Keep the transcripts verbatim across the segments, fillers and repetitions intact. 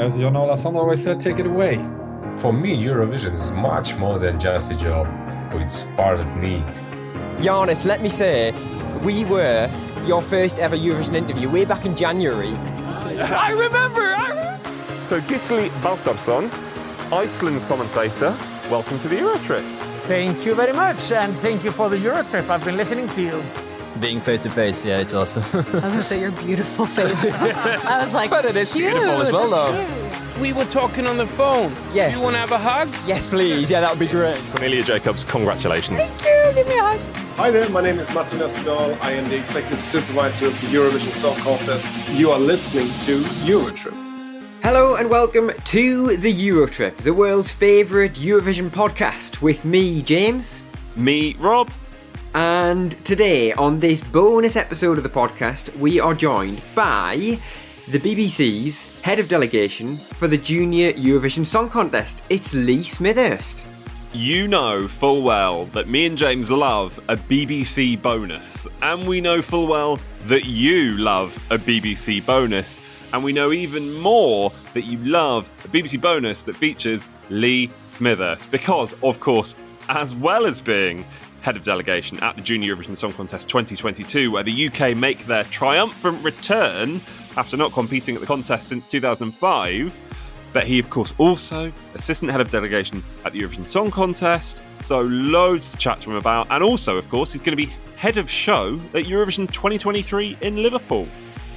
As Jon Olason always said, take it away. For me, Eurovision is much more than just a job. It's part of me. Giannis, let me say, we were your first ever Eurovision interview way back in January. I remember! I re- so Gísli Valtarsson, Iceland's commentator, welcome to the Eurotrip. Thank you very much, and thank you for the Eurotrip. I've been listening to you. Being face to face, yeah, it's awesome. I was going to say your beautiful face. I was like, but it is cute. Beautiful as well, though. We were talking on the phone. Yes. You want to have a hug? Yes, please. Yeah, that would be great. Cornelia Jacobs, congratulations. Thank you. Give me a hug. Hi there. My name is Martin Österdahl. I am the Executive Supervisor of the Eurovision Song Contest. You are listening to Eurotrip. Hello and welcome to the Eurotrip, the world's favourite Eurovision podcast, with me, James. Me, Rob. And today, on this bonus episode of the podcast, we are joined by the B B C's head of delegation for the Junior Eurovision Song Contest. It's Lee Smithurst. You know full well that me and James love a B B C bonus. And we know full well that you love a B B C bonus. And we know even more that you love a B B C bonus that features Lee Smithurst. Because, of course, as well as being head of delegation at the Junior Eurovision Song Contest twenty twenty-two, where the U K make their triumphant return after not competing at the contest since two thousand five, but he, of course, also assistant head of delegation at the Eurovision Song Contest, so loads to chat to him about. And also, of course, he's going to be head of show at Eurovision twenty twenty-three in Liverpool.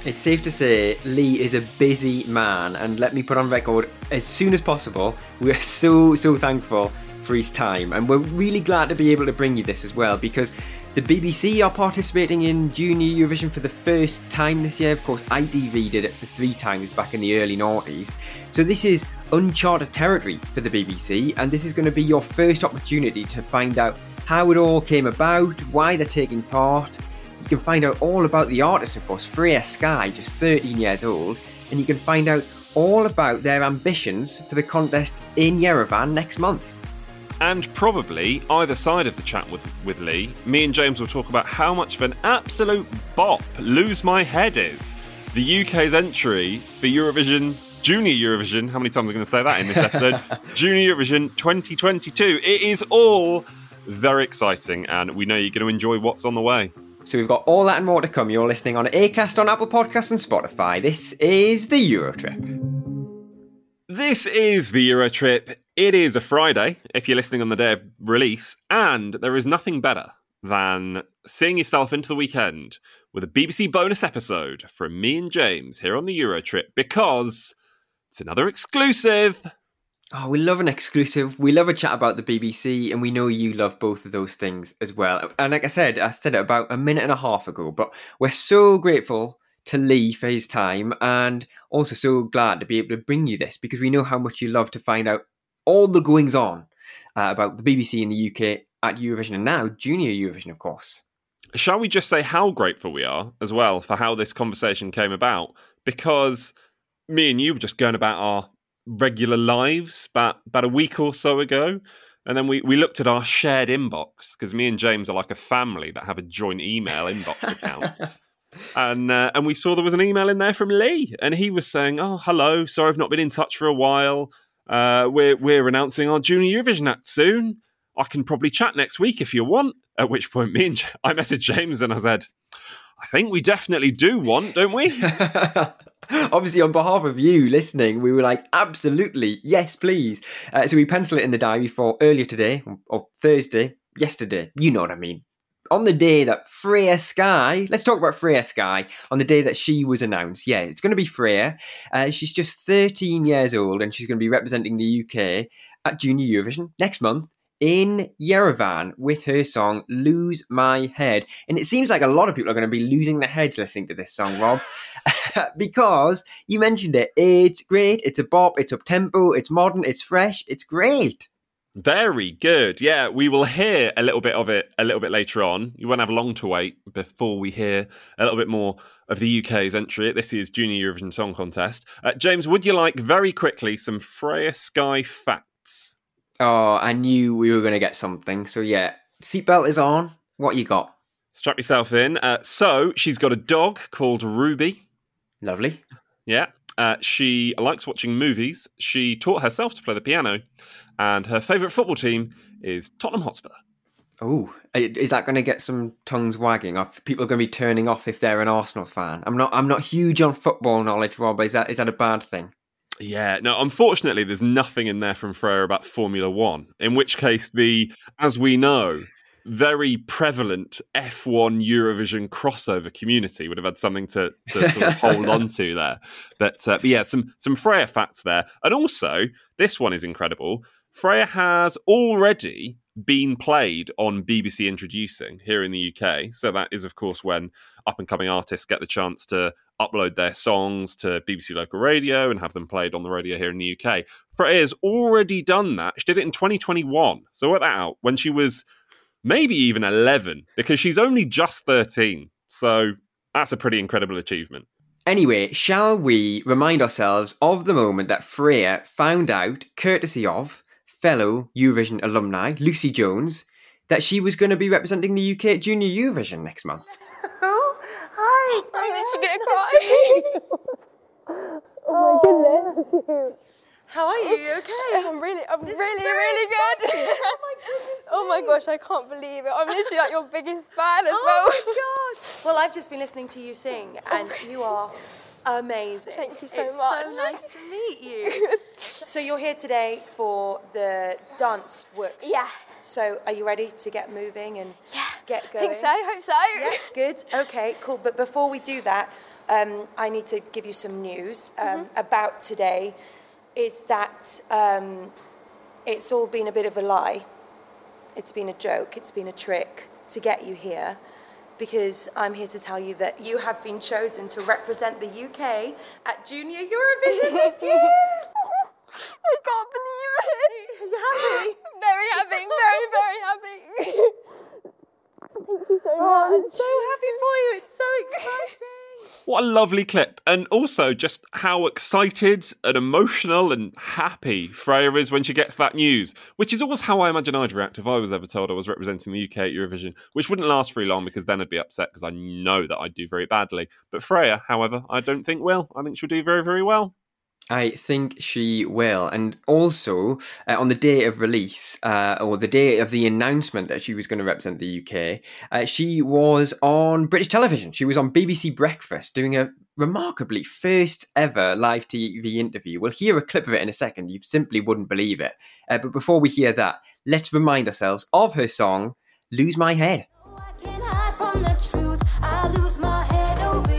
It's safe to say Lee is a busy man, and let me put on record, as soon as possible, we are so, so thankful for his time, and we're really glad to be able to bring you this as well, because the B B C are participating in Junior Eurovision for the first time this year. Of course, I T V did it for three times back in the early noughties. So this is uncharted territory for the B B C, and this is going to be your first opportunity to find out how it all came about, why they're taking part. You can find out all about the artist, of course, Freya Skye, just thirteen years old, and you can find out all about their ambitions for the contest in Yerevan next month. And probably either side of the chat with, with Lee, me and James will talk about how much of an absolute bop Lose My Head is. The U K's entry for Eurovision, Junior Eurovision, how many times am I going to say that in this episode? Junior Eurovision twenty twenty-two. It is all very exciting, and we know you're going to enjoy what's on the way. So we've got all that and more to come. You're listening on Acast, on Apple Podcasts and Spotify. This is the Eurotrip. This is the Eurotrip. It is a Friday, if you're listening on the day of release, and there is nothing better than seeing yourself into the weekend with a B B C bonus episode from me and James here on the Eurotrip, because it's another exclusive. Oh, we love an exclusive. We love a chat about the B B C, and we know you love both of those things as well. And like I said, I said it about a minute and a half ago, but we're so grateful to Lee for his time, and also so glad to be able to bring you this, because we know how much you love to find out all the goings-on uh, about the B B C in the U K at Eurovision, and now Junior Eurovision, of course. Shall we just say how grateful we are as well for how this conversation came about? because me and you were just going about our regular lives about, about a week or so ago. And then we, we looked at our shared inbox, because me and James are like a family that have a joint email inbox account. And uh, and we saw there was an email in there from Lee, and he was saying, oh, hello, sorry I've not been in touch for a while. Uh, we're, we're announcing our Junior Eurovision Act soon. I can probably chat next week if you want. At which point me and J- I messaged James and I said, I think we definitely do want, don't we? Obviously, on behalf of you listening, we were like, absolutely, yes, please. Uh, so we penciled it in the diary for earlier today, or Thursday, yesterday. You know what I mean. On the day that Freya Skye, let's talk about Freya Skye, on the day that she was announced. Yeah, it's going to be Freya. Uh, she's just thirteen years old, and she's going to be representing the U K at Junior Eurovision next month in Yerevan with her song Lose My Head. And it seems like a lot of people are going to be losing their heads listening to this song, Rob, because you mentioned it. It's great. It's a bop. It's up-tempo. It's modern. It's fresh. It's great. Very good. Yeah, we will hear a little bit of it a little bit later on. You won't have long to wait before we hear a little bit more of the U K's entry at this year's Junior Eurovision Song Contest. Uh, James, would you like very quickly some Freya Skye facts? Oh, I knew we were going to get something. So yeah, seatbelt is on. What you got? Strap yourself in. Uh, so she's got a dog called Ruby. Lovely. Yeah. Uh, she likes watching movies. She taught herself to play the piano. And her favourite football team is Tottenham Hotspur. Oh, is that going to get some tongues wagging? Are people going to be turning off if they're an Arsenal fan? I'm not I'm not huge on football knowledge, Rob. Is that is that a bad thing? Yeah, no, unfortunately, there's nothing in there from Freya about Formula One, in which case the, as we know, very prevalent F one Eurovision crossover community would have had something to, to sort of hold on to there. But, uh, but yeah, some, some Freya facts there. And also, this one is incredible. Freya has already been played on B B C Introducing here in the U K. So that is, of course, when up-and-coming artists get the chance to upload their songs to B B C Local Radio and have them played on the radio here in the U K. Freya has already done that. She did it in twenty twenty-one. So work that out. When she was maybe even eleven, because she's only just thirteen. So that's a pretty incredible achievement. Anyway, shall we remind ourselves of the moment that Freya found out, courtesy of fellow Eurovision alumni, Lucy Jones, that she was going to be representing the U K at Junior Eurovision next month. Hi. I'm actually going to cry. Oh, my goodness. How are you? You okay? I'm really, I'm this really, really good. Oh, my goodness. Oh, my gosh, I can't believe it. I'm literally like your biggest fan as oh well. Oh, my gosh. Well, I've just been listening to you sing, and you are amazing. Thank you so it's much. It's so nice to meet you. So you're here today for the dance workshop. Yeah. So are you ready to get moving and yeah, get going? I think so, hope so. Yeah, good. Okay, cool. But before we do that, um, I need to give you some news um, mm-hmm. about today. Is that um, it's all been a bit of a lie. It's been a joke, it's been a trick to get you here, because I'm here to tell you that you have been chosen to represent the U K at Junior Eurovision this year. I can't believe it. Are you happy? Very happy, very, very happy. Thank you so much. Oh, I'm so happy for you, it's so exciting. What a lovely clip. And also just how excited and emotional and happy Freya is when she gets that news, which is always how I imagine I'd react if I was ever told I was representing the U K at Eurovision, which wouldn't last very long because then I'd be upset because I know that I'd do very badly. But Freya, however, I don't think will. I think she'll do very, very well. I think she will. And also, uh, on the day of release, uh, or the day of the announcement that she was going to represent the U K, uh, she was on British television. She was on B B C Breakfast doing a remarkably first ever live T V interview. We'll hear a clip of it in a second. You simply wouldn't believe it. Uh, but before we hear that, let's remind ourselves of her song, Lose My Head. Oh, I can't hide from the truth. I lose my head over you.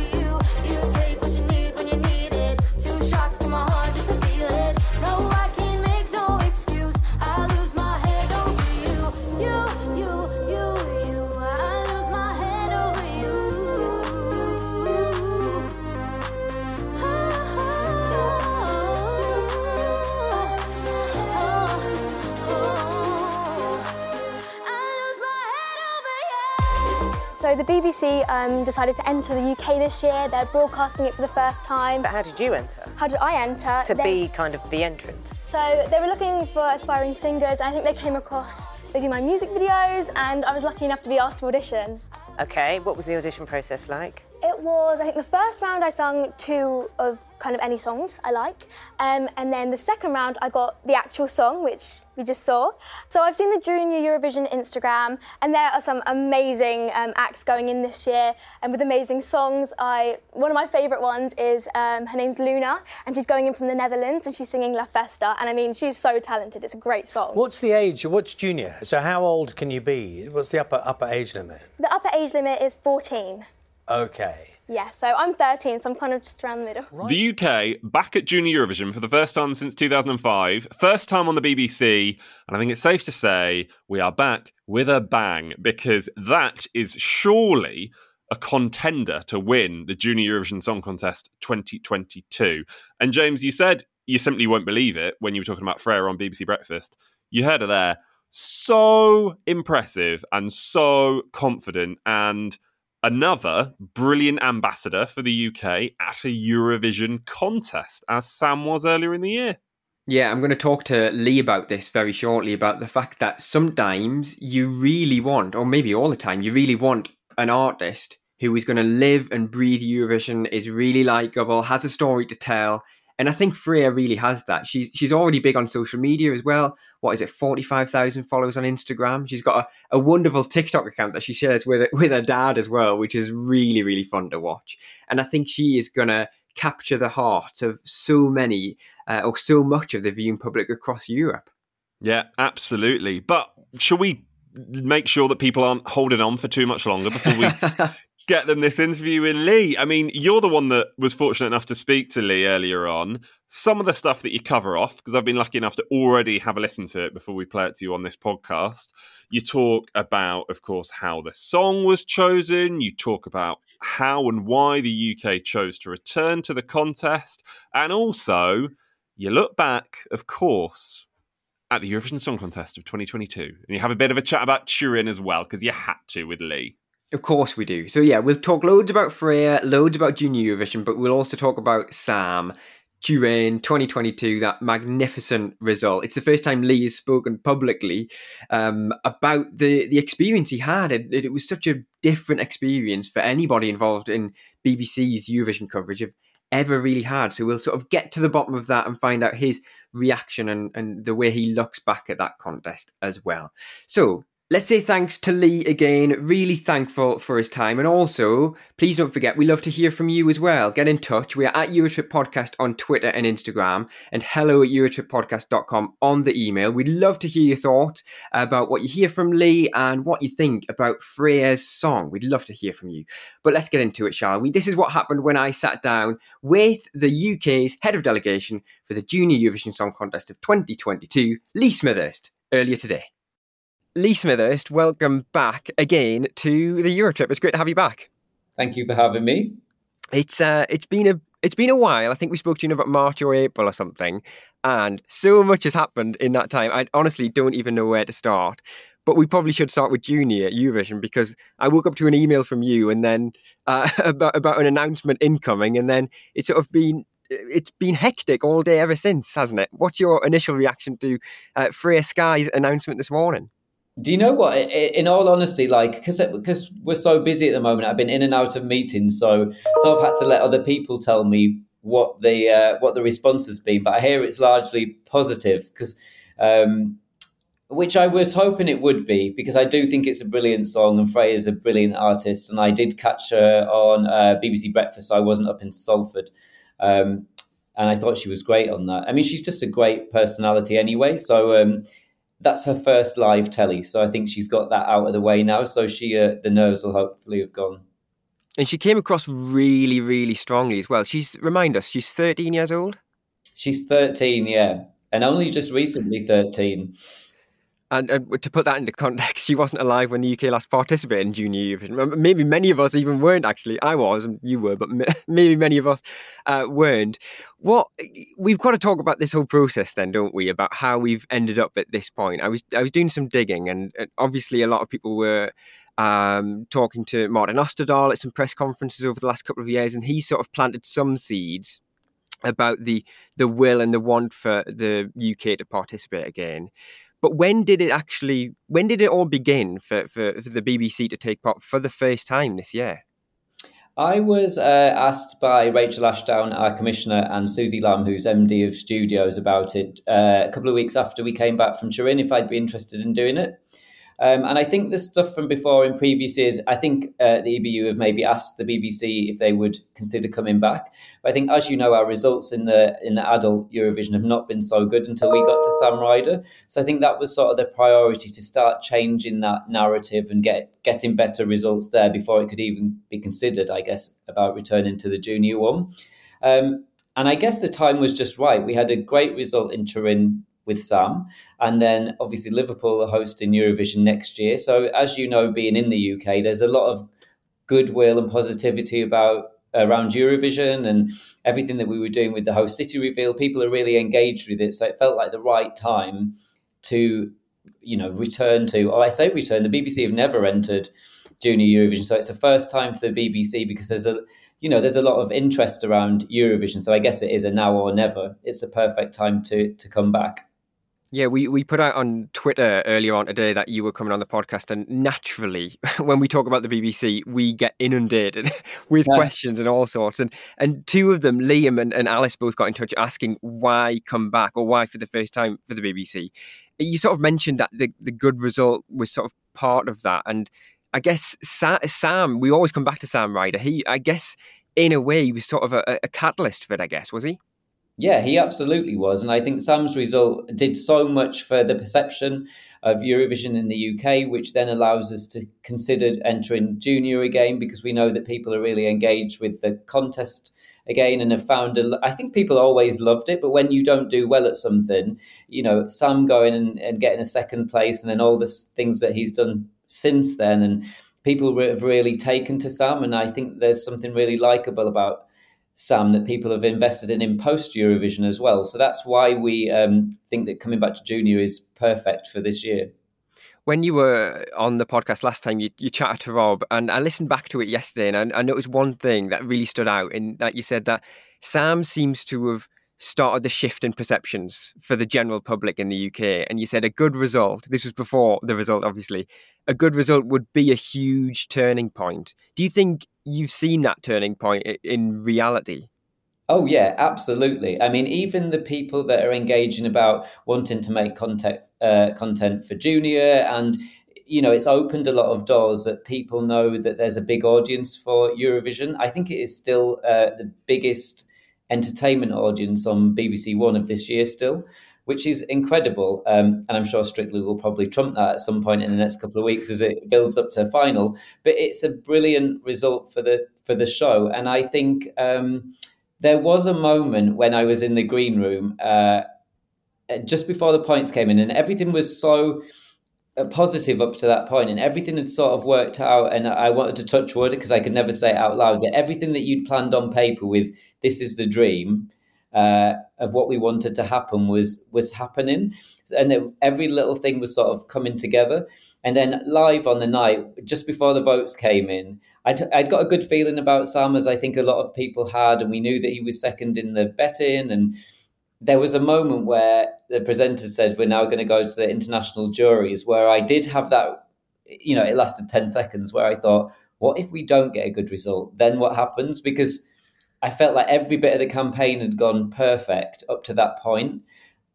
So So the B B C um, decided to enter the U K this year. They're broadcasting it for the first time. But how did you enter? How did I enter? To they... be kind of the entrant. So they were looking for aspiring singers. And I think they came across maybe my music videos, and I was lucky enough to be asked to audition. OK, what was the audition process like? It was, I think the first round I sung two of kind of any songs I like, um, and then the second round I got the actual song, which we just saw. So I've seen the Junior Eurovision Instagram, and there are some amazing um, acts going in this year, and with amazing songs. I one of my favourite ones is, um, her name's Luna, and she's going in from the Netherlands, and she's singing La Festa, and I mean, she's so talented, it's a great song. What's the age, what's junior? So how old can you be? What's the upper upper age limit? The upper age limit is fourteen. OK. Yeah, so I'm thirteen, so I'm kind of just around the middle. Right. The U K, back at Junior Eurovision for the first time since two thousand five, first time on the B B C, and I think it's safe to say we are back with a bang, because that is surely a contender to win the Junior Eurovision Song Contest twenty twenty-two. And James, you said you simply won't believe it when you were talking about Freya on B B C Breakfast. You heard her there. So impressive and so confident, and another brilliant ambassador for the U K at a Eurovision contest, as Sam was earlier in the year. Yeah, I'm going to talk to Lee about this very shortly, about the fact that sometimes you really want, or maybe all the time, you really want an artist who is going to live and breathe Eurovision, is really likeable, has a story to tell. And I think Freya really has that. She's she's already big on social media as well. What is it, forty-five thousand followers on Instagram? She's got a, a wonderful TikTok account that she shares with, with her dad as well, which is really, really fun to watch. And I think she is going to capture the heart of so many uh, or so much of the viewing public across Europe. Yeah, absolutely. But shall we make sure that people aren't holding on for too much longer before we... get them this interview in Lee. I mean, you're the one that was fortunate enough to speak to Lee earlier on. Some of the stuff that you cover off, because I've been lucky enough to already have a listen to it before we play it to you on this podcast. You talk about, of course, how the song was chosen. You talk about how and why the U K chose to return to the contest. And also, you look back, of course, at the Eurovision Song Contest of twenty twenty-two. And you have a bit of a chat about Turin as well, because you had to with Lee. Of course we do. So yeah, we'll talk loads about Freya, loads about Junior Eurovision, but we'll also talk about Sam, Turin, twenty twenty-two, that magnificent result. It's the first time Lee has spoken publicly um, about the, the experience he had. It, it was such a different experience for anybody involved in B B C's Eurovision coverage of ever really had. So we'll sort of get to the bottom of that and find out his reaction and, and the way he looks back at that contest as well. So let's say thanks to Lee again. Really thankful for his time. And also, please don't forget, we love to hear from you as well. Get in touch. We are at Eurotrip Podcast on Twitter and Instagram, and hello at eurotrip podcast dot com on the email. We'd love to hear your thoughts about what you hear from Lee and what you think about Freya's song. We'd love to hear from you. But let's get into it, shall we? This is what happened when I sat down with the U K's head of delegation for the Junior Eurovision Song Contest of twenty twenty-two, Lee Smithurst, earlier today. Lee Smithurst, welcome back again to the Eurotrip. It's great to have you back. Thank you for having me. It's uh, it's been a it's been a while. I think we spoke to you in about March or April or something, and so much has happened in that time. I honestly don't even know where to start. But we probably should start with Junior Eurovision, because I woke up to an email from you and then uh, about about an announcement incoming, and then it's sort of been it's been hectic all day ever since, hasn't it? What's your initial reaction to uh, Freya Skye's announcement this morning? Do you know what, in all honesty, like, because because we're so busy at the moment, I've been in and out of meetings, so so I've had to let other people tell me what the uh, what the response has been. But I hear it's largely positive, because um, which I was hoping it would be, because I do think it's a brilliant song, and Freya's a brilliant artist, and I did catch her on uh, B B C Breakfast, so I wasn't up in Salford, um, and I thought she was great on that. I mean, she's just a great personality anyway, so... Um, That's her first live telly, so I think she's got that out of the way now. So she, uh, the nerves will hopefully have gone. And she came across really, really strongly as well. She's remind us, she's thirteen years old. She's thirteen, yeah, and only just recently thirteen. And, and to put that into context, she wasn't alive when the U K last participated in Junior Eurovision. Maybe many of us even weren't, actually. I was, and you were, but maybe many of us uh, weren't. What we've got to talk about this whole process then, don't we, about how we've ended up at this point. I was I was doing some digging, and, and obviously a lot of people were um, talking to Martin Österdahl at some press conferences over the last couple of years, and he sort of planted some seeds about the the will and the want for the U K to participate again. But when did it actually, when did it all begin for, for, for the B B C to take part for the first time this year? I was uh, asked by Rachel Ashdown, our commissioner, and Susie Lam, who's M D of Studios, about it uh, a couple of weeks after we came back from Turin, if I'd be interested in doing it. Um, and I think the stuff from before in previous years, I think uh, the E B U have maybe asked the B B C if they would consider coming back. But I think, as you know, our results in the in the adult Eurovision have not been so good until we got to Sam Ryder. So I think that was sort of the priority, to start changing that narrative and get getting better results there before it could even be considered, I guess, about returning to the junior one. Um, and I guess the time was just right. We had a great result in Turin with Sam, and then obviously Liverpool are hosting Eurovision next year. So as you know, being in the U K, there's a lot of goodwill and positivity about around Eurovision and everything that we were doing with the host city reveal. People are really engaged with it, so it felt like the right time to, you know, return to, or I say return, the B B C have never entered Junior Eurovision, so it's the first time for the B B C, because there's a you know, there's a lot of interest around Eurovision, so I guess it is a now or never. It's a perfect time to to come back. Yeah, we, we put out on Twitter earlier on today that you were coming on the podcast, and naturally, when we talk about the B B C, we get inundated with yeah. questions and all sorts. And and two of them, Liam and, and Alice, both got in touch asking why come back, or why for the first time for the B B C. You sort of mentioned that the, the good result was sort of part of that. And I guess Sa- Sam, we always come back to Sam Ryder. He, I guess, in a way, he was sort of a, a catalyst for it, I guess, was he? Yeah, he absolutely was. And I think Sam's result did so much for the perception of Eurovision in the U K, which then allows us to consider entering Junior again, because we know that people are really engaged with the contest again and have found, a, I think people always loved it, but when you don't do well at something, you know, Sam going and, and getting a second place, and then all the things that he's done since then, and people have really taken to Sam. And I think there's something really likeable about Sam that people have invested in in post Eurovision as well. So that's why we um, think that coming back to Junior is perfect for this year. When you were on the podcast last time, you, you chatted to Rob, and I listened back to it yesterday, and I, I noticed one thing that really stood out, in that you said that Sam seems to have started the shift in perceptions for the general public in the U K. And you said a good result, this was before the result, obviously, a good result would be a huge turning point. Do you think you've seen that turning point in reality? Oh, yeah, absolutely. I mean, even the people that are engaging about wanting to make content, uh, content for Junior, and, you know, it's opened a lot of doors that people know that there's a big audience for Eurovision. I think it is still uh, the biggest entertainment audience on B B C One of this year still, which is incredible. Um, and I'm sure Strictly will probably trump that at some point in the next couple of weeks as it builds up to a final. But it's a brilliant result for the for the show. And I think um, there was a moment when I was in the green room uh, just before the points came in, and everything was so positive up to that point, and everything had sort of worked out, and I wanted to touch wood because I could never say it out loud, that everything that you'd planned on paper with this is the dream uh, of what we wanted to happen was was happening, and that every little thing was sort of coming together. And then live on the night, just before the votes came in, I'd, I'd got a good feeling about Sam, as I think a lot of people had, and we knew that he was second in the betting. And there was a moment where the presenter said, we're now going to go to the international juries, where I did have that, you know, it lasted ten seconds, where I thought, what if we don't get a good result? Then what happens? Because I felt like every bit of the campaign had gone perfect up to that point.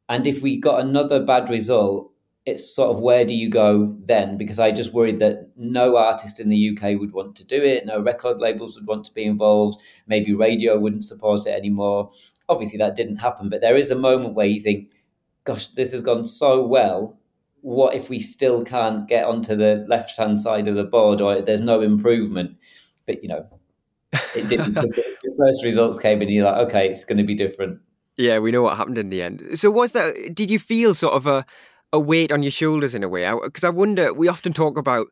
And if we got another bad result, it's sort of, where do you go then? Because I just worried that no artist in the U K would want to do it. No record labels would want to be involved. Maybe radio wouldn't support it anymore. Obviously, that didn't happen, but there is a moment where you think, gosh, this has gone so well. What if we still can't get onto the left-hand side of the board, or there's no improvement? But, you know, it didn't. The first results came and you're like, OK, it's going to be different. Yeah, we know what happened in the end. So was that, did you feel sort of a a weight on your shoulders in a way? Because I, I wonder, we often talk about,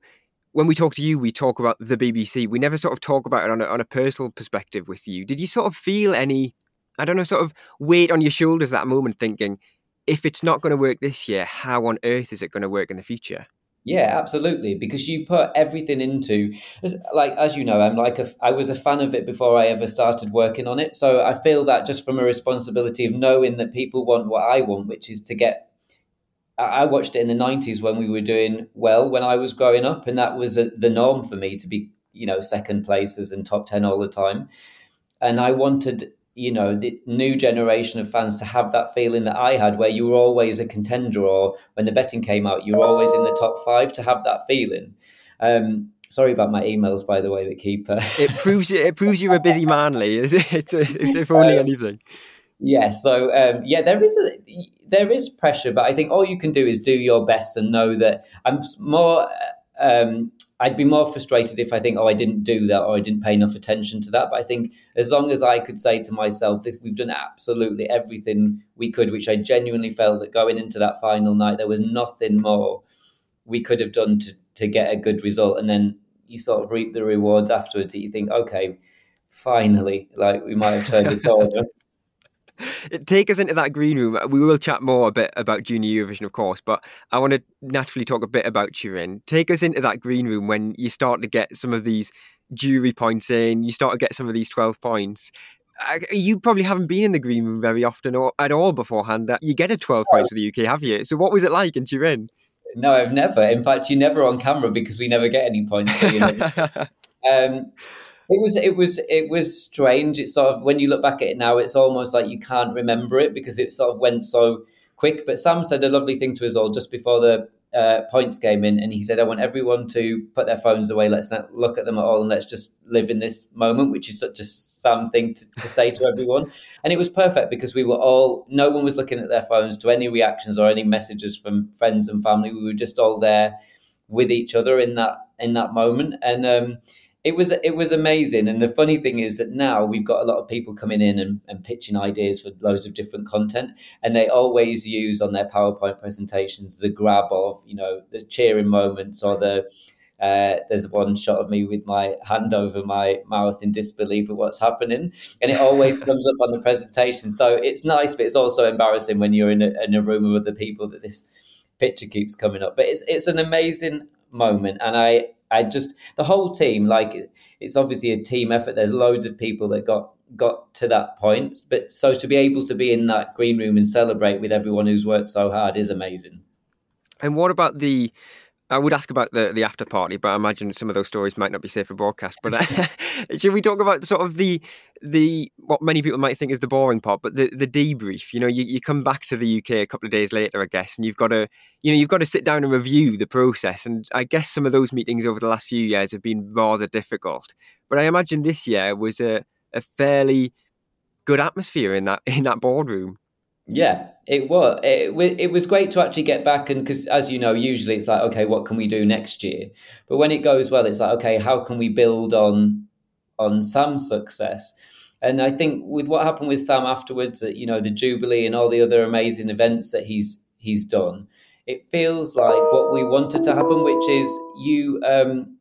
when we talk to you, we talk about the B B C. We never sort of talk about it on a, on a personal perspective with you. Did you sort of feel any, I don't know, sort of weight on your shoulders at that moment thinking, if it's not going to work this year, how on earth is it going to work in the future? Yeah, absolutely. Because you put everything into, like, as you know, I'm like, a, I was a fan of it before I ever started working on it. So I feel that just from a responsibility of knowing that people want what I want, which is to get, I watched it in the nineties when we were doing well, when I was growing up. And that was a, the norm for me to be, you know, second places and top ten all the time. And I wanted, you know, the new generation of fans to have that feeling that I had, where you were always a contender, or when the betting came out, you were always in the top five, to have that feeling. Um, sorry about my emails, by the way, that keep... Uh... It proves it proves you're a busy man, Lee, it's a, if only um, anything. Yeah, so, um, yeah, there is a, there is pressure, but I think all you can do is do your best and know that I'm more... Um, I'd be more frustrated if I think, oh, I didn't do that, or I didn't pay enough attention to that. But I think as long as I could say to myself, this, we've done absolutely everything we could, which I genuinely felt that going into that final night, there was nothing more we could have done to, to get a good result. And then you sort of reap the rewards afterwards that you think, okay, finally, like, we might have turned the corner. Take us into that green room. We will chat more a bit about Junior Eurovision, of course, but I want to naturally talk a bit about Turin. Take us into that green room when you start to get some of these jury points in, you start to get some of these twelve points. You probably haven't been in the green room very often or at all beforehand. You get a twelve points for the U K, have you? So what was it like in Turin? No, I've never. In fact, you're never on camera because we never get any points. So you never... um It was, it was, it was strange. It's sort of, when you look back at it now, it's almost like you can't remember it because it sort of went so quick. But Sam said a lovely thing to us all just before the uh, points came in. And he said, I want everyone to put their phones away. Let's not look at them at all. And let's just live in this moment, which is such a Sam thing to, to say to everyone. And it was perfect because we were all, no one was looking at their phones to any reactions or any messages from friends and family. We were just all there with each other in that, in that moment. And, um, It was it was amazing. And the funny thing is that now we've got a lot of people coming in and, and pitching ideas for loads of different content. And they always use on their PowerPoint presentations the grab of, you know, the cheering moments or the uh, there's one shot of me with my hand over my mouth in disbelief at what's happening. And it always comes up on the presentation. So it's nice, but it's also embarrassing when you're in a, in a room of other people that this picture keeps coming up. But it's it's an amazing moment. And I... I just, the whole team, like, it's obviously a team effort. There's loads of people that got, got to that point. But so to be able to be in that green room and celebrate with everyone who's worked so hard is amazing. And what about the, I would ask about the, the after party, but I imagine some of those stories might not be safe for broadcast. But uh, should we talk about sort of the, the what many people might think is the boring part, but the, the debrief? You know, you, you come back to the U K a couple of days later, I guess, and you've got to, you know, you've got to sit down and review the process. And I guess some of those meetings over the last few years have been rather difficult. But I imagine this year was a, a fairly good atmosphere in that in that boardroom. Yeah, it was. It, it was great to actually get back, and because, as you know, usually it's like, okay, what can we do next year? But when it goes well, it's like, okay, how can we build on on Sam's success? And I think with what happened with Sam afterwards, you know, the Jubilee and all the other amazing events that he's he's done, it feels like what we wanted to happen, which is you. Um,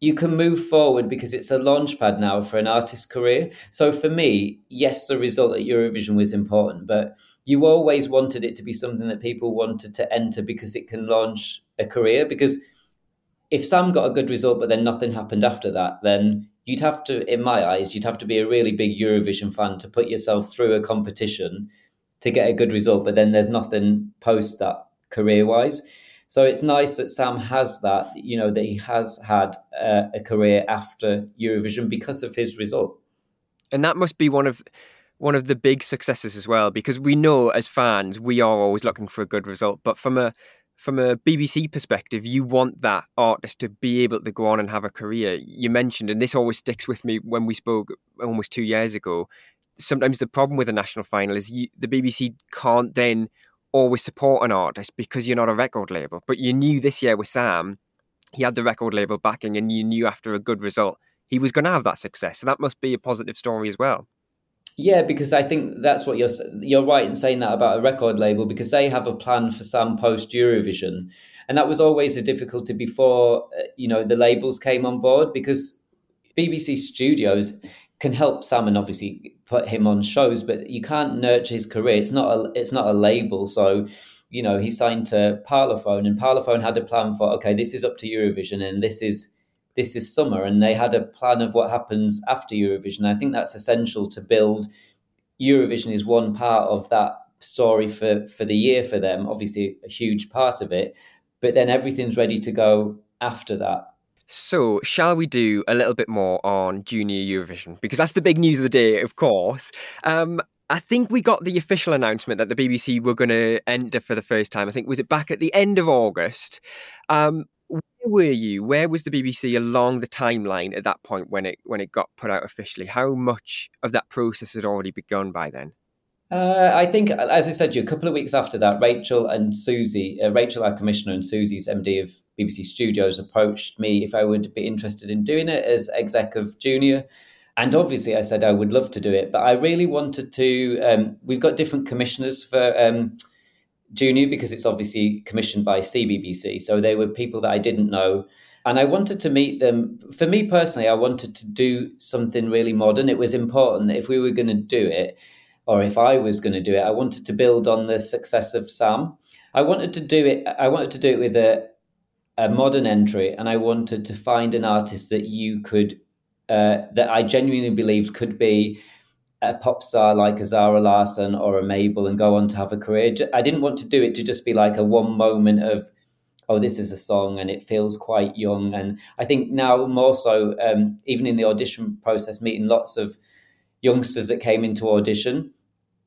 You can move forward because it's a launchpad now for an artist's career. So for me, yes, the result at Eurovision was important, but you always wanted it to be something that people wanted to enter because it can launch a career. Because if Sam got a good result, but then nothing happened after that, then you'd have to, in my eyes, you'd have to be a really big Eurovision fan to put yourself through a competition to get a good result, but then there's nothing post that career-wise. So it's nice that Sam has that, you know, that he has had uh, a career after Eurovision because of his result. And that must be one of one of the big successes as well, because we know as fans, we are always looking for a good result. But from a from a B B C perspective, you want that artist to be able to go on and have a career. You mentioned, and this always sticks with me when we spoke almost two years ago, sometimes the problem with a national final is you, the B B C can't then always support an artist because you're not a record label. But you knew this year with Sam, he had the record label backing, and you knew after a good result, he was going to have that success. So that must be a positive story as well. Yeah, because I think that's what you're you're right in saying that about a record label, because they have a plan for Sam post Eurovision. And that was always a difficulty before, you know, the labels came on board, because B B C Studios can help Sam and obviously put him on shows, but you can't nurture his career. It's not a, it's not a label. So, you know, he signed to Parlophone, and Parlophone had a plan for, okay, this is up to Eurovision and this is this is summer, and they had a plan of what happens after Eurovision. I think that's essential to build. Eurovision is one part of that story for, for the year for them, obviously a huge part of it, but then everything's ready to go after that. So shall we do a little bit more on Junior Eurovision? Because that's the big news of the day, of course. Um, I think we got the official announcement that the B B C were going to enter for the first time. I think, was it back at the end of August? Um, where were you? Where was the B B C along the timeline at that point when it when it got put out officially? How much of that process had already begun by then? Uh, I think, as I said to you, a couple of weeks after that, Rachel and Susie, uh, Rachel, our commissioner, and Susie's M D of B B C Studios approached me if I would be interested in doing it as exec of Junior. And obviously I said I would love to do it, but I really wanted to, um, we've got different commissioners for um, Junior, because it's obviously commissioned by C B B C. So they were people that I didn't know. And I wanted to meet them. For me personally, I wanted to do something really modern. It was important that if we were going to do it, or if I was going to do it, I wanted to build on the success of Sam. I wanted to do it, I wanted to do it with a, a modern entry, and I wanted to find an artist that you could, uh, that I genuinely believed could be a pop star like a Zara Larsson or a Mabel and go on to have a career. I didn't want to do it to just be like a one moment of, oh, this is a song and it feels quite young. And I think now more so, um, even in the audition process, meeting lots of youngsters that came into audition,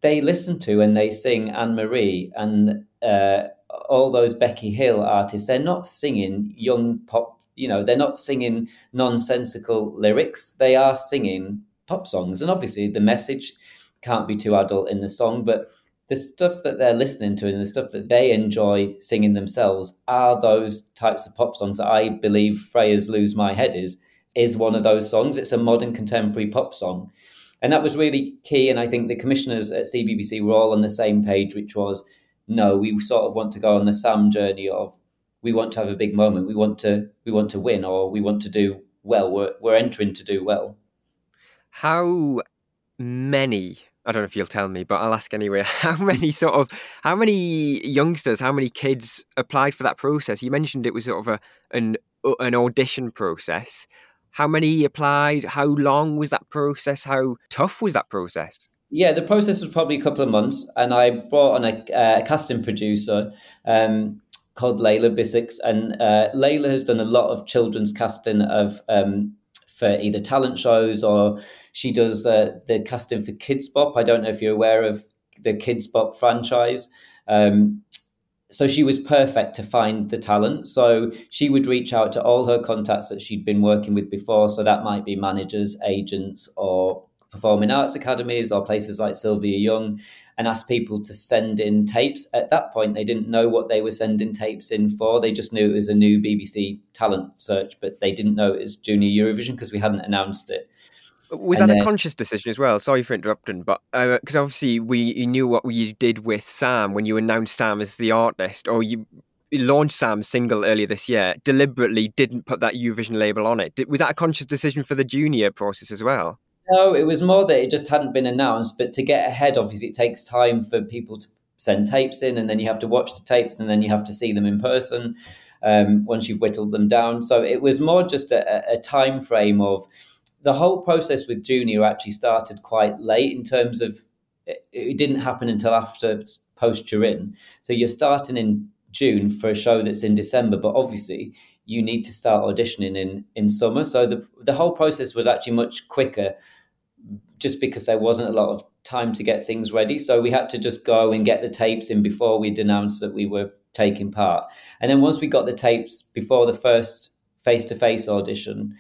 they listen to and they sing Anne-Marie and uh, all those Becky Hill artists. They're not singing young pop, you know, they're not singing nonsensical lyrics. They are singing pop songs. And obviously the message can't be too adult in the song, but the stuff that they're listening to and the stuff that they enjoy singing themselves are those types of pop songs that I believe Freya's Lose My Head is, is one of those songs. It's a modern contemporary pop song. And that was really key. And I think the commissioners at C B B C were all on the same page, which was, no, we sort of want to go on the Sam journey of, we want to have a big moment. We want to we want to win, or we want to do well. We're, we're entering to do well. How many, I don't know if you'll tell me, but I'll ask anyway. How many sort of, how many youngsters, how many kids applied for that process? You mentioned it was sort of a, an, an audition process. How many applied? How long was that process? How tough was that process? Yeah, the process was probably a couple of months. And I brought on a, uh, a casting producer um, called Layla Bissicks. And uh, Layla has done a lot of children's casting of um, for either talent shows, or she does uh, the casting for Kids Pop. I don't know if you're aware of the Kids Pop franchise. Um So she was perfect to find the talent. So she would reach out to all her contacts that she'd been working with before. So that might be managers, agents, or performing arts academies, or places like Sylvia Young, and ask people to send in tapes. At that point, they didn't know what they were sending tapes in for. They just knew it was a new B B C talent search, but they didn't know it was Junior Eurovision because we hadn't announced it. Was and that then, a conscious decision as well? Sorry for interrupting, but because uh, obviously we you knew what you did with Sam when you announced Sam as the artist, or you launched Sam's single earlier this year, deliberately didn't put that Eurovision label on it. Did, was that a conscious decision for the Junior process as well? No, it was more that it just hadn't been announced, but to get ahead, obviously it takes time for people to send tapes in, and then you have to watch the tapes, and then you have to see them in person um, once you've whittled them down. So it was more just a, a time frame of... The whole process with Junior actually started quite late in terms of it, it didn't happen until after post Turin. So you're starting in June for a show that's in December, but obviously you need to start auditioning in, in summer. So the, the whole process was actually much quicker just because there wasn't a lot of time to get things ready. So we had to just go and get the tapes in before we'd announced that we were taking part. And then once we got the tapes before the first face-to-face audition,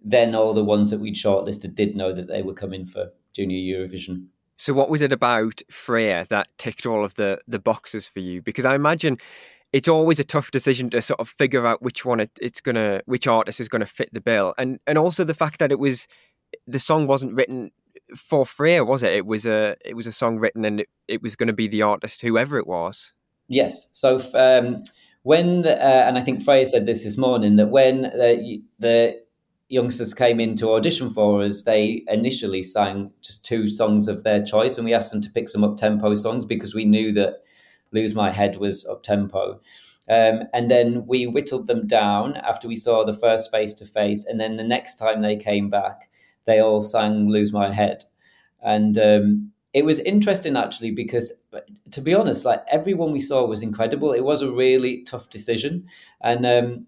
then all the ones that we'd shortlisted did know that they were coming for Junior Eurovision. So what was it about Freya that ticked all of the, the boxes for you? Because I imagine it's always a tough decision to sort of figure out which one it, it's going to, which artist is going to fit the bill. And and also the fact that it was, the song wasn't written for Freya, was it? It was a it was a song written, and it, it was going to be the artist, whoever it was. Yes. So um, when uh, and I think Freya said this this morning, that when the, the youngsters came in to audition for us, they initially sang just two songs of their choice, and we asked them to pick some up-tempo songs because we knew that Lose My Head was up-tempo. Um, and then we whittled them down after we saw the first face-to-face, and then the next time they came back, they all sang Lose My Head. And um, it was interesting, actually, because, to be honest, like, everyone we saw was incredible. It was a really tough decision. And um,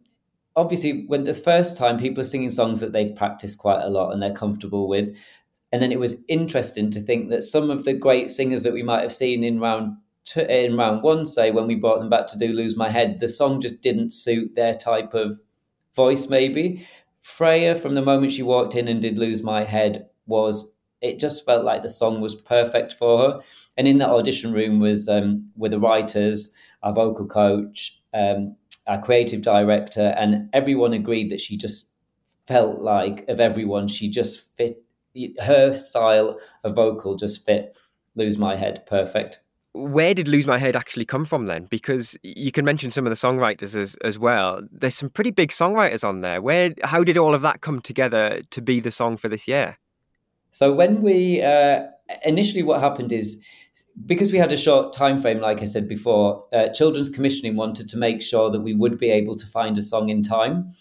obviously, when the first time, people are singing songs that they've practiced quite a lot and they're comfortable with. And then it was interesting to think that some of the great singers that we might have seen in round To, in round one, say, when we brought them back to do Lose My Head, the song just didn't suit their type of voice, maybe. Freya, from the moment she walked in and did Lose My Head, was, it just felt like the song was perfect for her. And in that audition room was um, were the writers, our vocal coach, um, our creative director, and everyone agreed that she just felt like, of everyone, she just fit, her style of vocal just fit Lose My Head perfect. Where did Lose My Head actually come from then? Because you can mention some of the songwriters as, as well. There's some pretty big songwriters on there. Where, how did all of that come together to be the song for this year? So when we, uh, initially what happened is, because we had a short time frame, like I said before, uh, Children's Commissioning wanted to make sure that we would be able to find a song in time.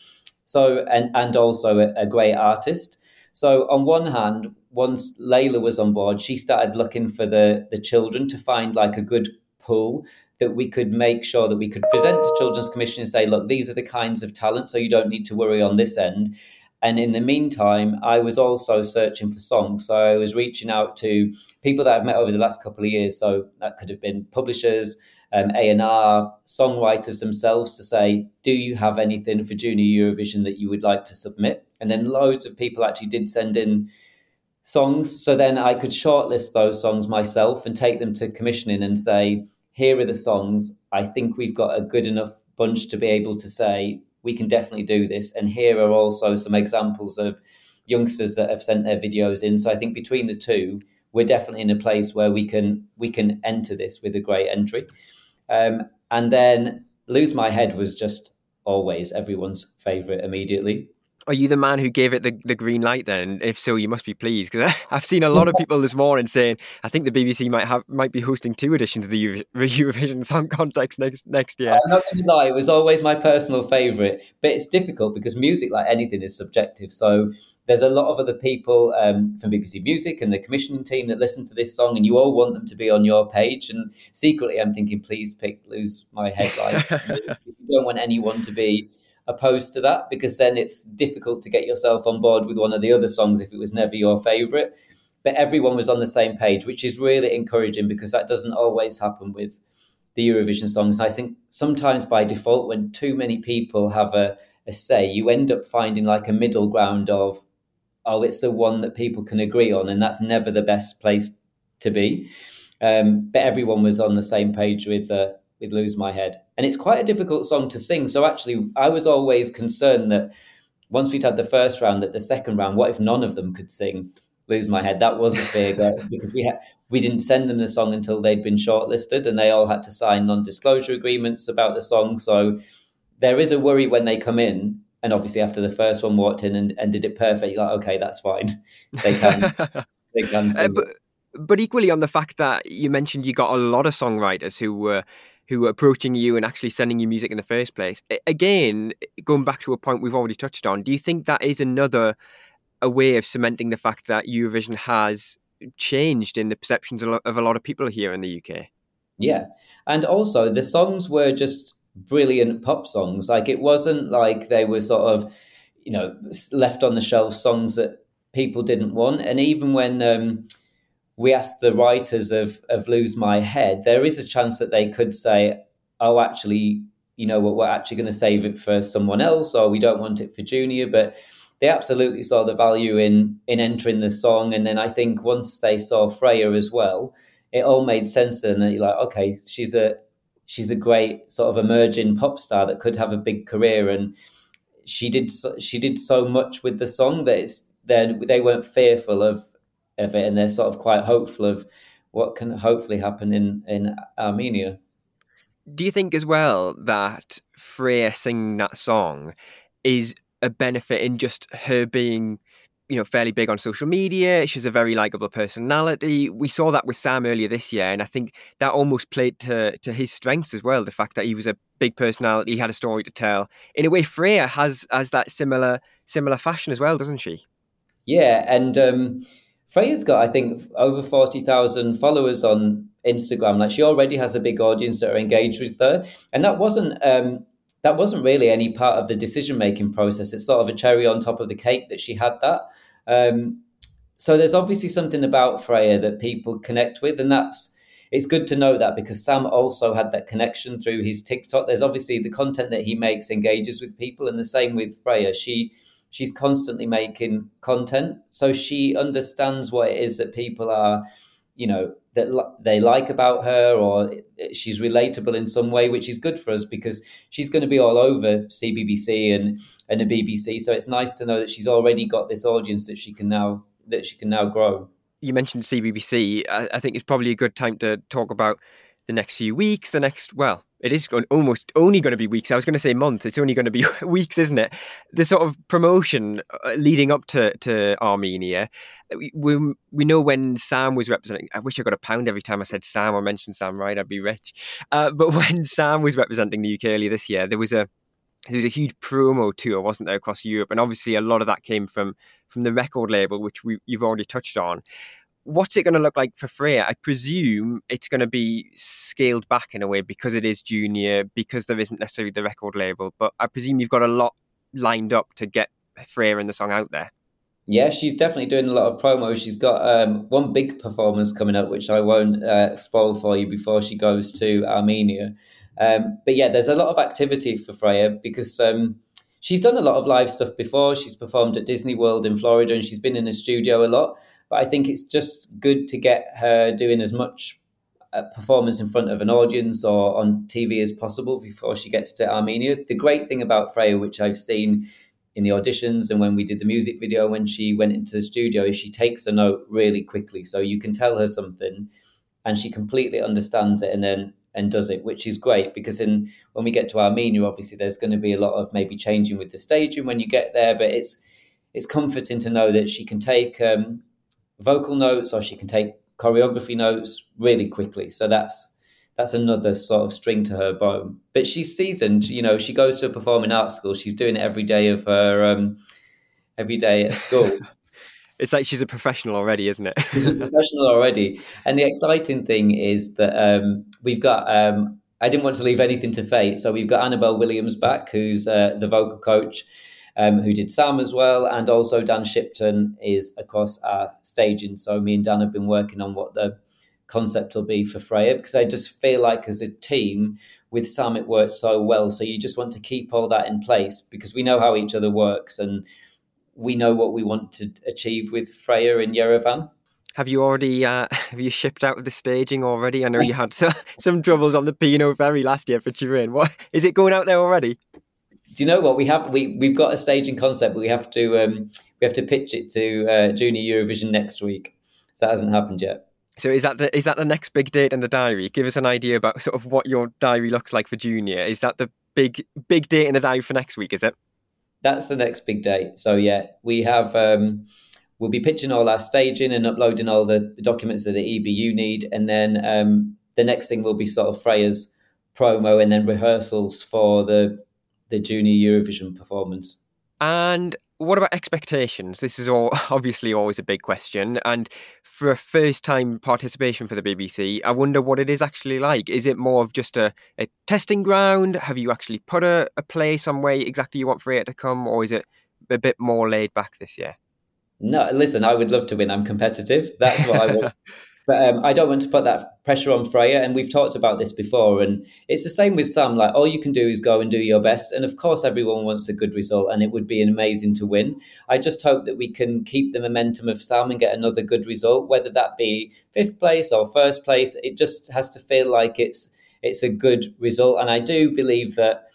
So, and, and also a, a great artist. So on one hand, once Layla was on board, she started looking for the, the children to find like a good pool that we could make sure that we could present to Children's Commission and say, look, these are the kinds of talent, so you don't need to worry on this end. And in the meantime, I was also searching for songs. So I was reaching out to people that I've met over the last couple of years. So that could have been publishers, um, A and R, songwriters themselves, to say, do you have anything for Junior Eurovision that you would like to submit? And then loads of people actually did send in songs. So then I could shortlist those songs myself and take them to commissioning and say, here are the songs. I think we've got a good enough bunch to be able to say, we can definitely do this. And here are also some examples of youngsters that have sent their videos in. So I think between the two, we're definitely in a place where we can we can enter this with a great entry. Um, and then Lose My Head was just always everyone's favourite immediately. Are you the man who gave it the, the green light then? If so, you must be pleased, because I've seen a lot of people this morning saying, I think the B B C might have might be hosting two editions of the Euro- Eurovision Song Contest next next year. I'm not going to lie, it was always my personal favourite, but it's difficult because music, like anything, is subjective. So there's a lot of other people um, from B B C Music and the commissioning team that listen to this song, and you all want them to be on your page. And secretly, I'm thinking, please pick Lose My Head. You don't want anyone to be opposed to that, because then it's difficult to get yourself on board with one of the other songs if it was never your favourite. But everyone was on the same page, which is really encouraging, because that doesn't always happen with the Eurovision songs. I think sometimes by default, when too many people have a, a say, you end up finding like a middle ground of, oh, it's the one that people can agree on, and that's never the best place to be. Um, but everyone was on the same page with uh, with Lose My Head. And it's quite a difficult song to sing. So actually, I was always concerned that once we'd had the first round, that the second round, what if none of them could sing Lose My Head? That was a fear, because we ha- we didn't send them the song until they'd been shortlisted, and they all had to sign non-disclosure agreements about the song. So there is a worry when they come in. And obviously, after the first one walked in and, and did it perfect, you're like, okay, that's fine. They can, they can sing. Uh, but, but equally, on the fact that you mentioned you got a lot of songwriters who were... Uh, who are approaching you and actually sending you music in the first place. Again, going back to a point we've already touched on, do you think that is another a way of cementing the fact that Eurovision has changed in the perceptions of a lot of people here in the U K? Yeah. And also the songs were just brilliant pop songs. Like, it wasn't like they were sort of, you know, left on the shelf songs that people didn't want. And even when... Um, we asked the writers of, of Lose My Head, there is a chance that they could say, oh, actually, you know what, we're actually going to save it for someone else, or we don't want it for Junior. But they absolutely saw the value in in entering the song. And then I think once they saw Freya as well, it all made sense to them that you're like, okay, she's a she's a great sort of emerging pop star that could have a big career. And she did so, she did so much with the song that it's, they weren't fearful of, of it, and they're sort of quite hopeful of what can hopefully happen in, in Armenia. Do you think as well that Freya singing that song is a benefit in just her being, you know, fairly big on social media? She's a very likeable personality. We saw that with Sam earlier this year, and I think that almost played to to his strengths as well, the fact that he was a big personality, he had a story to tell. In a way, Freya has has that similar similar fashion as well, doesn't she? Yeah, and um, Freya's got, I think, over forty thousand followers on Instagram. Like, she already has a big audience that are engaged with her, and that wasn't... Um, That wasn't really any part of the decision-making process. It's sort of a cherry on top of the cake that she had that. Um, so there's obviously something about Freya that people connect with, and that's it's good to know that, because Sam also had that connection through his TikTok. There's obviously the content that he makes engages with people, and the same with Freya. She she's constantly making content, so she understands what it is that people are, you know, that they like about her, or she's relatable in some way, which is good for us because she's going to be all over C B B C and, and the B B C. So it's nice to know that she's already got this audience that she can now that she can now grow. You mentioned C B B C. I, I think it's probably a good time to talk about the next few weeks, the next, well, it is almost only going to be weeks. I was going to say months. It's only going to be weeks, isn't it? The sort of promotion leading up to, to Armenia. We, we we know when Sam was representing... I wish I got a pound every time I said Sam or mentioned Sam Ryder. I'd be rich. Uh, but when Sam was representing the U K earlier this year, there was a there was a huge promo tour, wasn't there, across Europe? And obviously a lot of that came from, from the record label, which we, you've already touched on. What's it going to look like for Freya? I presume it's going to be scaled back in a way because it is junior, because there isn't necessarily the record label. But I presume you've got a lot lined up to get Freya and the song out there. Yeah, she's definitely doing a lot of promos. She's got um, one big performance coming up, which I won't uh, spoil for you, before she goes to Armenia. Um, but yeah, there's a lot of activity for Freya because... Um, she's done a lot of live stuff before. She's performed at Disney World in Florida, and she's been in the studio a lot. But I think it's just good to get her doing as much uh, performance in front of an audience or on T V as possible before she gets to Armenia. The great thing about Freya, which I've seen in the auditions and when we did the music video, when she went into the studio, is she takes a note really quickly. So you can tell her something and she completely understands it and then and does it, which is great, because in when we get to Armenia, obviously there's going to be a lot of maybe changing with the staging when you get there, but it's it's comforting to know that she can take um, vocal notes or she can take choreography notes really quickly. So that's that's another sort of string to her bow. But she's seasoned, you know, she goes to a performing arts school. She's doing it every day of her um, every day at school. It's like she's a professional already, isn't it? She's a professional already. And the exciting thing is that um, we've got, um, I didn't want to leave anything to fate. So we've got Annabelle Williams back, who's uh, the vocal coach, um, who did Sam as well. And also Dan Shipton is across our staging. So me and Dan have been working on what the concept will be for Freya, because I just feel like as a team with Sam, it worked so well. So you just want to keep all that in place because we know how each other works and we know what we want to achieve with Freya in Yerevan. Have you already, uh, have you shipped out of the staging already? I know you had some, some troubles on the Pinot Ferry last year for Turin. What, is it going out there already? Do you know what? We have, we, we've got a staging concept, but we have to, um, we have to pitch it to uh, Junior Eurovision next week. So that hasn't happened yet. So is that the, is that the next big date in the diary? Give us an idea about sort of what your diary looks like for Junior. Is that the big, big date in the diary for next week, is it? That's the next big day. So yeah, we have, um, we'll be pitching all our staging and uploading all the documents that the E B U need. And then um, the next thing will be sort of Freya's promo and then rehearsals for the, the Junior Eurovision performance. And what about expectations? This is all obviously always a big question. And for a first time participation for the B B C, I wonder what it is actually like. Is it more of just a, a testing ground? Have you actually put a, a play somewhere exactly you want Freya to come? Or is it a bit more laid back this year? No, listen, I would love to win. I'm competitive. That's what I want. But um, I don't want to put that pressure on Freya. And we've talked about this before. And it's the same with Sam. Like, all you can do is go and do your best. And of course, everyone wants a good result. And it would be amazing to win. I just hope that we can keep the momentum of Sam and get another good result, whether that be fifth place or first place. It just has to feel like it's it's a good result. And I do believe that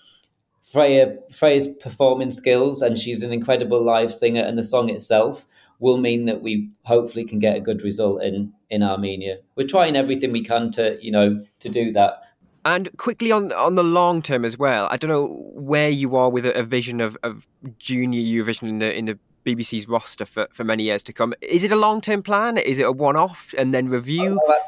Freya Freya's performing skills, and she's an incredible live singer, and the song itself will mean that we hopefully can get a good result in in Armenia. We're trying everything we can to, you know, to do that. And quickly on on the long term as well, I don't know where you are with a, a vision of, of junior Eurovision in the in the B B C's roster for, for many years to come. Is it a long term plan? Is it a one off and then review? Oh,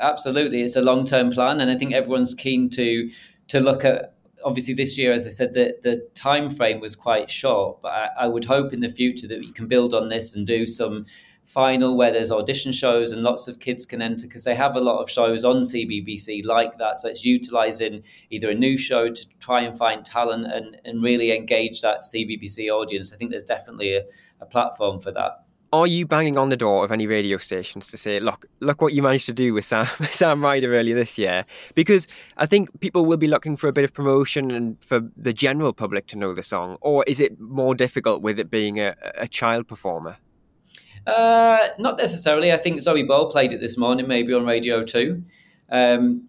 absolutely, it's a long term plan, and I think everyone's keen to to look at. Obviously, this year, as I said, the, the time frame was quite short, but I, I would hope in the future that we can build on this and do some final where there's audition shows and lots of kids can enter, because they have a lot of shows on C B B C like that. So it's utilising either a new show to try and find talent and, and really engage that C B B C audience. I think there's definitely a, a platform for that. Are you banging on the door of any radio stations to say, look, look what you managed to do with Sam, Sam Ryder earlier this year? Because I think people will be looking for a bit of promotion and for the general public to know the song. Or is it more difficult with it being a, a child performer? Uh, not necessarily. I think Zoe Ball played it this morning, maybe on Radio two. Um,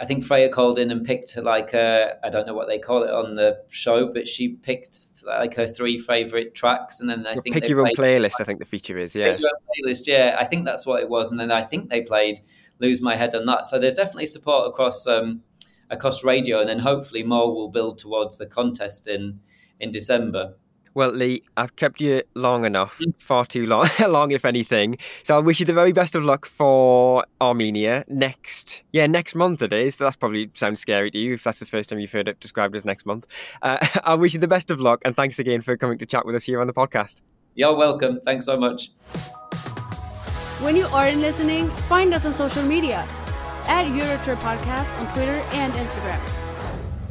I think Freya called in and picked like a, I don't know what they call it on the show, but she picked like her three favourite tracks. And then I well, think pick your own playlist, I think the feature is, yeah. Pick your own playlist, yeah. I think that's what it was. And then I think they played Lose My Head on that. So there's definitely support across um, across radio. And then hopefully more will build towards the contest in, in December. Well, Lee, I've kept you long enough, far too long, long if anything. So I wish you the very best of luck for Armenia next, yeah, next month it is. That's probably sounds scary to you if that's the first time you've heard it described as next month. Uh, I wish you the best of luck and thanks again for coming to chat with us here on the podcast. You're welcome. Thanks so much. When you aren't listening, find us on social media at Eurotrip Podcast on Twitter and Instagram.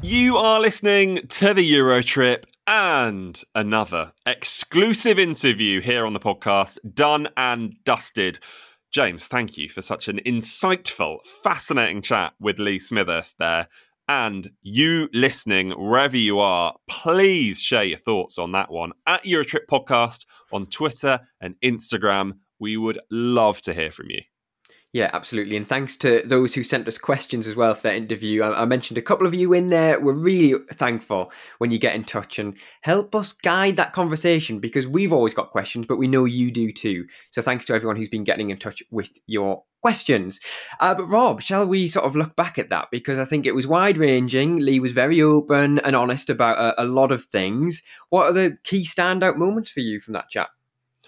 You are listening to the Eurotrip and another exclusive interview here on the podcast, done and dusted. James, thank you for such an insightful, fascinating chat with Lee Smithurst there. And you listening, wherever you are, please share your thoughts on that one at Eurotrip Podcast on Twitter and Instagram. We would love to hear from you. Yeah, absolutely. And thanks to those who sent us questions as well for that interview. I, I mentioned a couple of you in there. We're really thankful when you get in touch and help us guide that conversation, because we've always got questions, but we know you do too. So thanks to everyone who's been getting in touch with your questions. Uh, but Rob, shall we sort of look back at that? Because I think it was wide ranging. Lee was very open and honest about a, a lot of things. What are the key standout moments for you from that chat?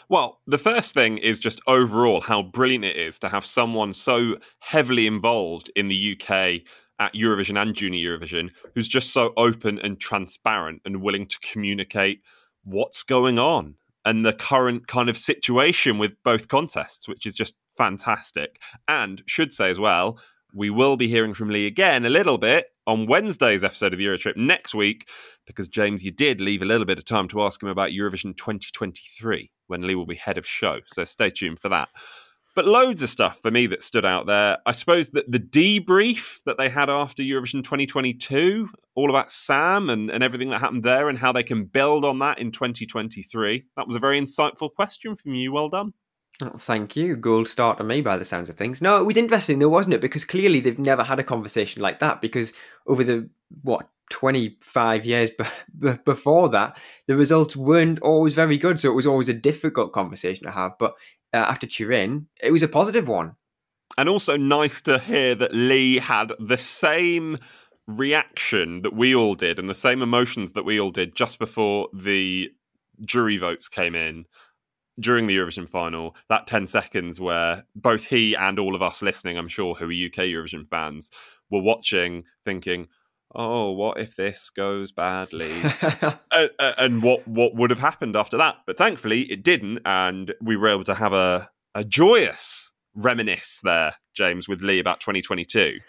Well, the first thing is just overall how brilliant it is to have someone so heavily involved in the U K at Eurovision and Junior Eurovision who's just so open and transparent and willing to communicate what's going on and the current kind of situation with both contests, which is just fantastic. And should say as well, we will be hearing from Lee again a little bit on Wednesday's episode of the Eurotrip next week, because James, you did leave a little bit of time to ask him about Eurovision twenty twenty-three when Lee will be head of show. So stay tuned for that. But loads of stuff for me that stood out there. I suppose that the debrief that they had after Eurovision twenty twenty-two, all about Sam and, and everything that happened there and how they can build on that in twenty twenty-three. That was a very insightful question from you. Well done. Oh, thank you. Gold star to me by the sounds of things. No, it was interesting though, wasn't it? Because clearly they've never had a conversation like that, because over the, what, twenty-five years b- b- before that, the results weren't always very good. So it was always a difficult conversation to have. But uh, after Turin, it was a positive one. And also nice to hear that Lee had the same reaction that we all did and the same emotions that we all did just before the jury votes came in. During the Eurovision final, that ten seconds where both he and all of us listening, I'm sure, who are U K Eurovision fans, were watching, thinking, oh, what if this goes badly? and and what, what would have happened after that? But thankfully, it didn't. And we were able to have a, a joyous reminisce there, James, with Lee about twenty twenty-two.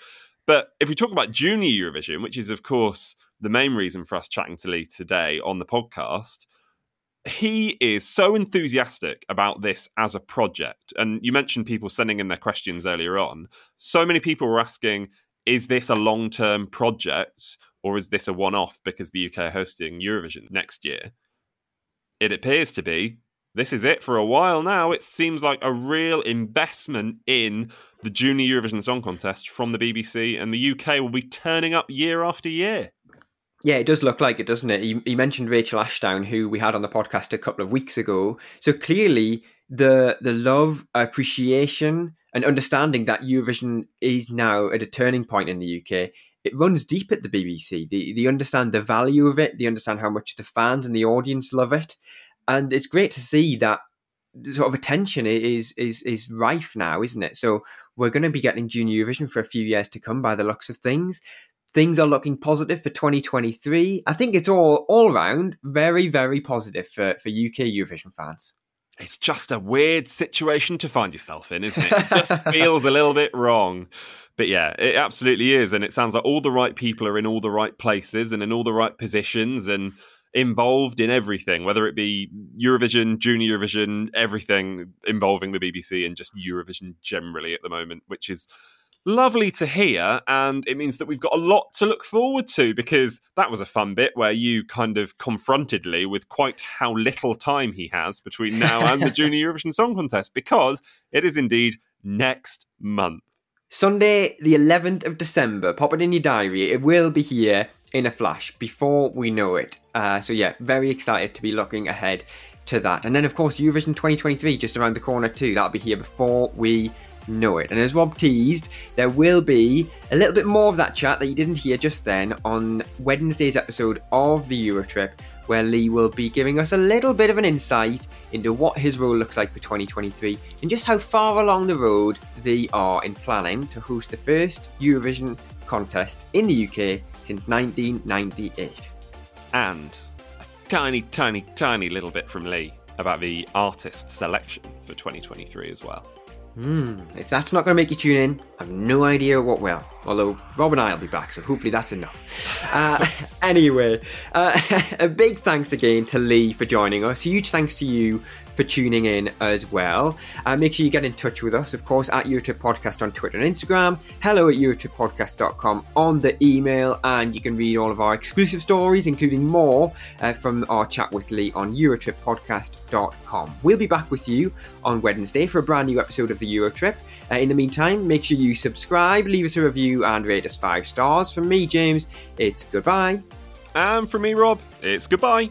But if we talk about Junior Eurovision, which is, of course, the main reason for us chatting to Lee today on the podcast, he is so enthusiastic about this as a project. And you mentioned people sending in their questions earlier on. So many people were asking, is this a long-term project or is this a one-off because the U K are hosting Eurovision next year? It appears to be. This is it for a while now. It seems like a real investment in the Junior Eurovision Song Contest from the B B C, and the U K will be turning up year after year. Yeah, it does look like it, doesn't it? You, you mentioned Rachel Ashdown, who we had on the podcast a couple of weeks ago. So clearly the the love, appreciation and understanding that Eurovision is now at a turning point in the U K, it runs deep at the B B C. They, they understand the value of it. They understand how much the fans and the audience love it. And it's great to see that sort of attention is is is rife now, isn't it? So we're going to be getting Junior Eurovision for a few years to come by the looks of things. Things are looking positive for twenty twenty-three. I think it's all all round very, very positive for, for U K Eurovision fans. It's just a weird situation to find yourself in, isn't it? It just feels a little bit wrong. But yeah, it absolutely is. And it sounds like all the right people are in all the right places and in all the right positions and involved in everything, whether it be Eurovision, Junior Eurovision, everything involving the B B C and just Eurovision generally at the moment, which is lovely to hear. And it means that we've got a lot to look forward to, because that was a fun bit where you kind of confronted Lee with quite how little time he has between now and the Junior Eurovision Song Contest, because it is indeed next month. Sunday, the eleventh of December. Pop it in your diary. It will be here in a flash before we know it. Uh, so yeah, very excited to be looking ahead to that. And then of course, Eurovision twenty twenty-three just around the corner too. That'll be here before we know it. And as Rob teased, there will be a little bit more of that chat that you didn't hear just then on Wednesday's episode of the Eurotrip, where Lee will be giving us a little bit of an insight into what his role looks like for twenty twenty-three and just how far along the road they are in planning to host the first Eurovision contest in the U K since nineteen ninety-eight. And a tiny, tiny, tiny little bit from Lee about the artist selection for twenty twenty-three as well. Hmm, if that's not going to make you tune in, I've no idea what will. Although Rob and I will be back, so hopefully that's enough. Uh, anyway, uh, a big thanks again to Lee for joining us. Huge thanks to you for tuning in as well. Uh, make sure you get in touch with us, of course, at Eurotrip Podcast on Twitter and Instagram. Hello at eurotrip podcast dot com on the email, and you can read all of our exclusive stories, including more uh, from our chat with Lee on eurotrip podcast dot com. We'll be back with you on Wednesday for a brand new episode of the Eurotrip. Uh, in the meantime, make sure you subscribe, leave us a review and rate us five stars. From me, James, it's goodbye. And from me, Rob, it's goodbye.